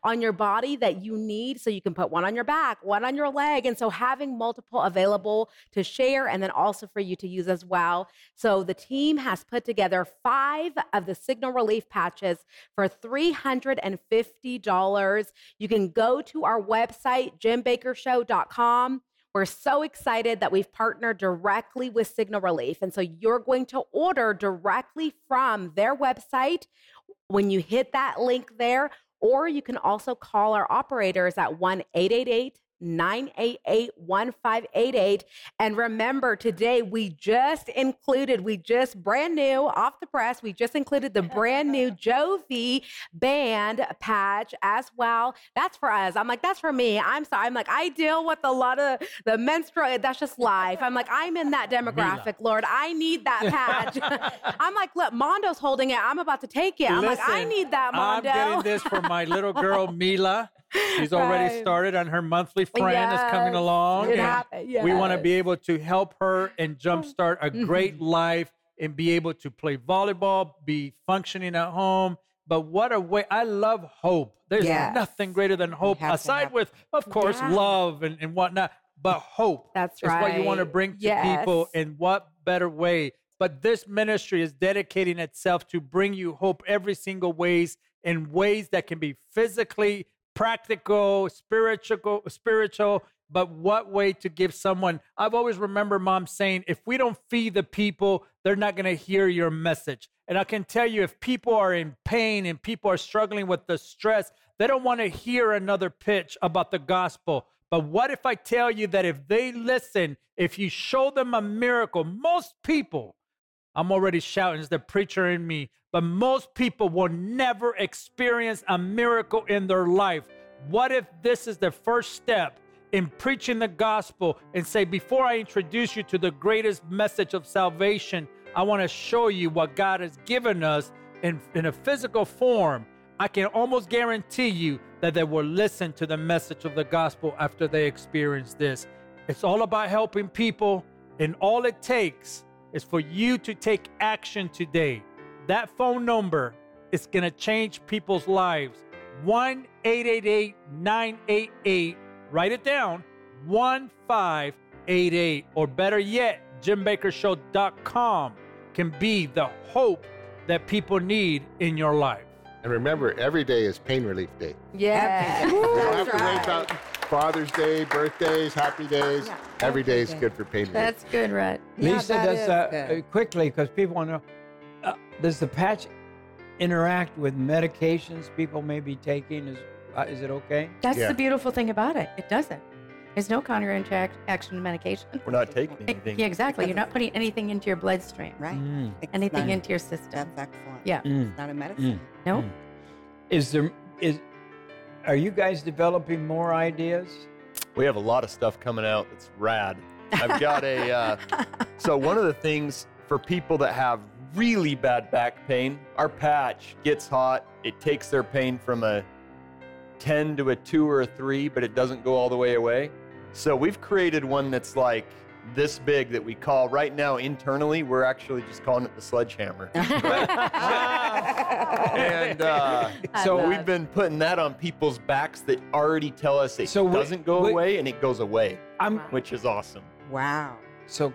on your body that you need. So you can put one on your back, one on your leg. And so having multiple available available to share and then also for you to use as well. So the team has put together five of the Signal Relief patches for three hundred fifty dollars. You can go to our website, jim bakker show dot com. We're so excited that we've partnered directly with Signal Relief. And so you're going to order directly from their website when you hit that link there, or you can also call our operators at one eight eight eight nine eight eight one five eight eight. And remember, today we just included, we just brand new off the press, we just included the brand new Jovi Band patch as well. That's for us. I'm like, that's for me. I'm sorry. I'm like, I deal with a lot of the menstrual, that's just life. I'm like, I'm in that demographic, Lord. I need that patch. I'm like, look, Mondo's holding it. I'm about to take it. I'm Listen, like, I need that, Mondo. I'm getting this for my little girl, Mila. She's already right. started on her monthly friend yes. is coming along. Yes. We want to be able to help her and jumpstart a great life and be able to play volleyball, be functioning at home. But what a way. I love hope. There's yes. nothing greater than hope aside with, of course, yeah. love and, and whatnot. But hope That's right. is what you want to bring to yes. people, and what better way. But this ministry is dedicating itself to bring you hope every single ways in ways that can be physically practical, spiritual, spiritual, but what way to give someone? I've always remembered Mom saying, if we don't feed the people, they're not going to hear your message. And I can tell you, if people are in pain and people are struggling with the stress, they don't want to hear another pitch about the gospel. But what if I tell you that if they listen, if you show them a miracle, most people, I'm already shouting, it's the preacher in me, but most people will never experience a miracle in their life. What if this is the first step in preaching the gospel and say, before I introduce you to the greatest message of salvation, I want to show you what God has given us in, in a physical form. I can almost guarantee you that they will listen to the message of the gospel after they experience this. It's all about helping people, and all it takes is for you to take action today. That phone number is going to change people's lives. one eight eight eight nine eight eight. Write it down. one five eight eight. Or better yet, jim bakker show dot com can be the hope that people need in your life. And remember, every day is Pain Relief Day. Yeah. You don't have to worry about Father's Day, birthdays, happy days. Yeah. Every day is good for pain relief. That's good, right? Lisa, yeah, that does uh, quickly, because people want to know, Uh, does the patch interact with medications people may be taking? Is uh, is it okay? That's yeah. the beautiful thing about it. It doesn't. There's no counteraction to medication. We're not taking anything. Yeah, exactly. You're not putting anything into your bloodstream. Right. Mm. Anything not, into your system. That's excellent. Yeah. Mm. It's not a medicine. Mm. No. Nope. Is there, is, are you guys developing more ideas? We have a lot of stuff coming out that's rad. I've got a, uh, so one of the things for people that have really bad back pain, our patch gets hot. It takes their pain from a ten to a two or a three, but it doesn't go all the way away. So we've created one that's like this big that we call right now internally, we're actually just calling it the sledgehammer. and uh, so love. We've been putting that on people's backs that already tell us it so doesn't wait, go wait, away and it goes away, I'm, which is awesome. Wow. So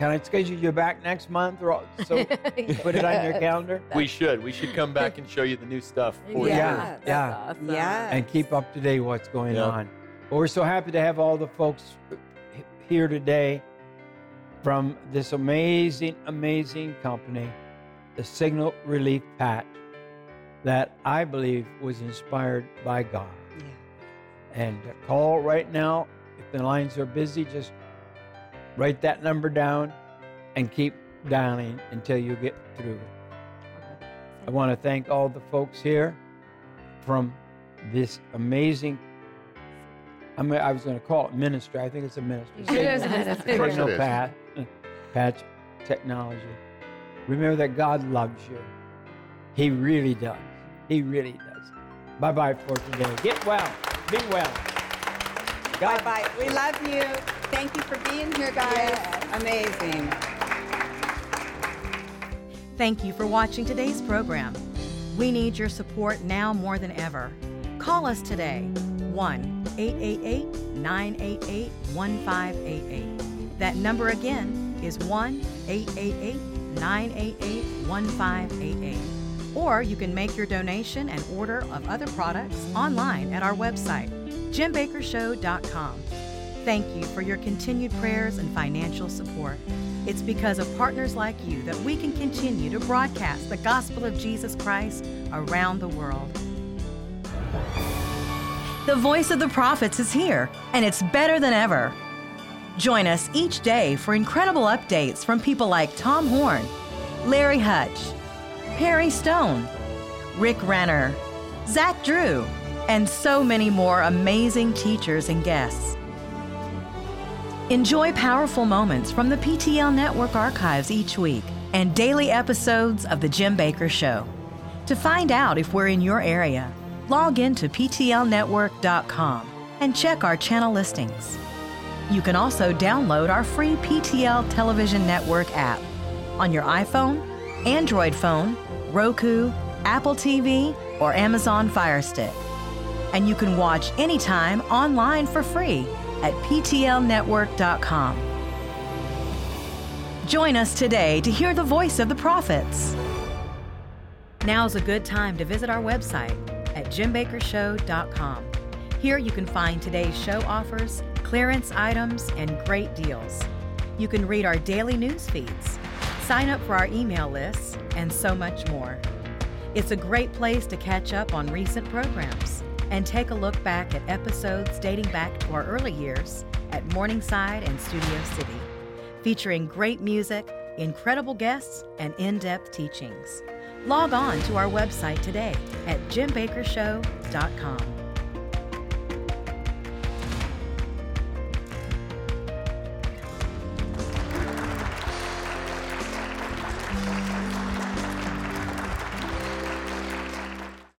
can I schedule you back next month or so yes. Put it on your calendar? We should. We should come back and show you the new stuff. For yeah. You. Yeah. Awesome. Yeah. And keep up to date what's going yeah. on. Well, we're so happy to have all the folks here today from this amazing, amazing company, the Signal Relief Patch, that I believe was inspired by God. Yeah. And call right now. If the lines are busy, just write that number down and keep dialing until you get through. I want to thank all the folks here from this amazing I mean, I was going to call it ministry. I think it's a ministry. It is a ministry. Signal Patch, Patch Technology. Remember that God loves you. He really does. He really does. Bye-bye for today. Get well. Be well. God. Bye-bye. We love you. Thank you for being here, guys. Yes. Amazing. Thank you for watching today's program. We need your support now more than ever. Call us today, one eight eight eight, nine eight eight, one five eight eight. That number again is one eight eight eight, nine eight eight, one five eight eight. Or you can make your donation and order of other products online at our website, jim bakker show dot com. Thank you for your continued prayers and financial support. It's because of partners like you that we can continue to broadcast the gospel of Jesus Christ around the world. The Voice of the Prophets is here, and it's better than ever. Join us each day for incredible updates from people like Tom Horn, Larry Hutch, Perry Stone, Rick Renner, Zach Drew, and so many more amazing teachers and guests. Enjoy powerful moments from the P T L Network archives each week and daily episodes of The Jim Bakker Show. To find out if we're in your area, log in to P T L network dot com and check our channel listings. You can also download our free P T L Television Network app on your iPhone, Android phone, Roku, Apple T V, or Amazon Fire Stick. And you can watch anytime online for free at P T L network dot com. Join us today to hear the voice of the prophets. Now's a good time to visit our website at jim bakker show dot com. Here you can find today's show offers, clearance items, and great deals. You can read our daily news feeds, sign up for our email lists, and so much more. It's a great place to catch up on recent programs and take a look back at episodes dating back to our early years at Morningside and Studio City, featuring great music, incredible guests, and in-depth teachings. Log on to our website today at jim bakker show dot com.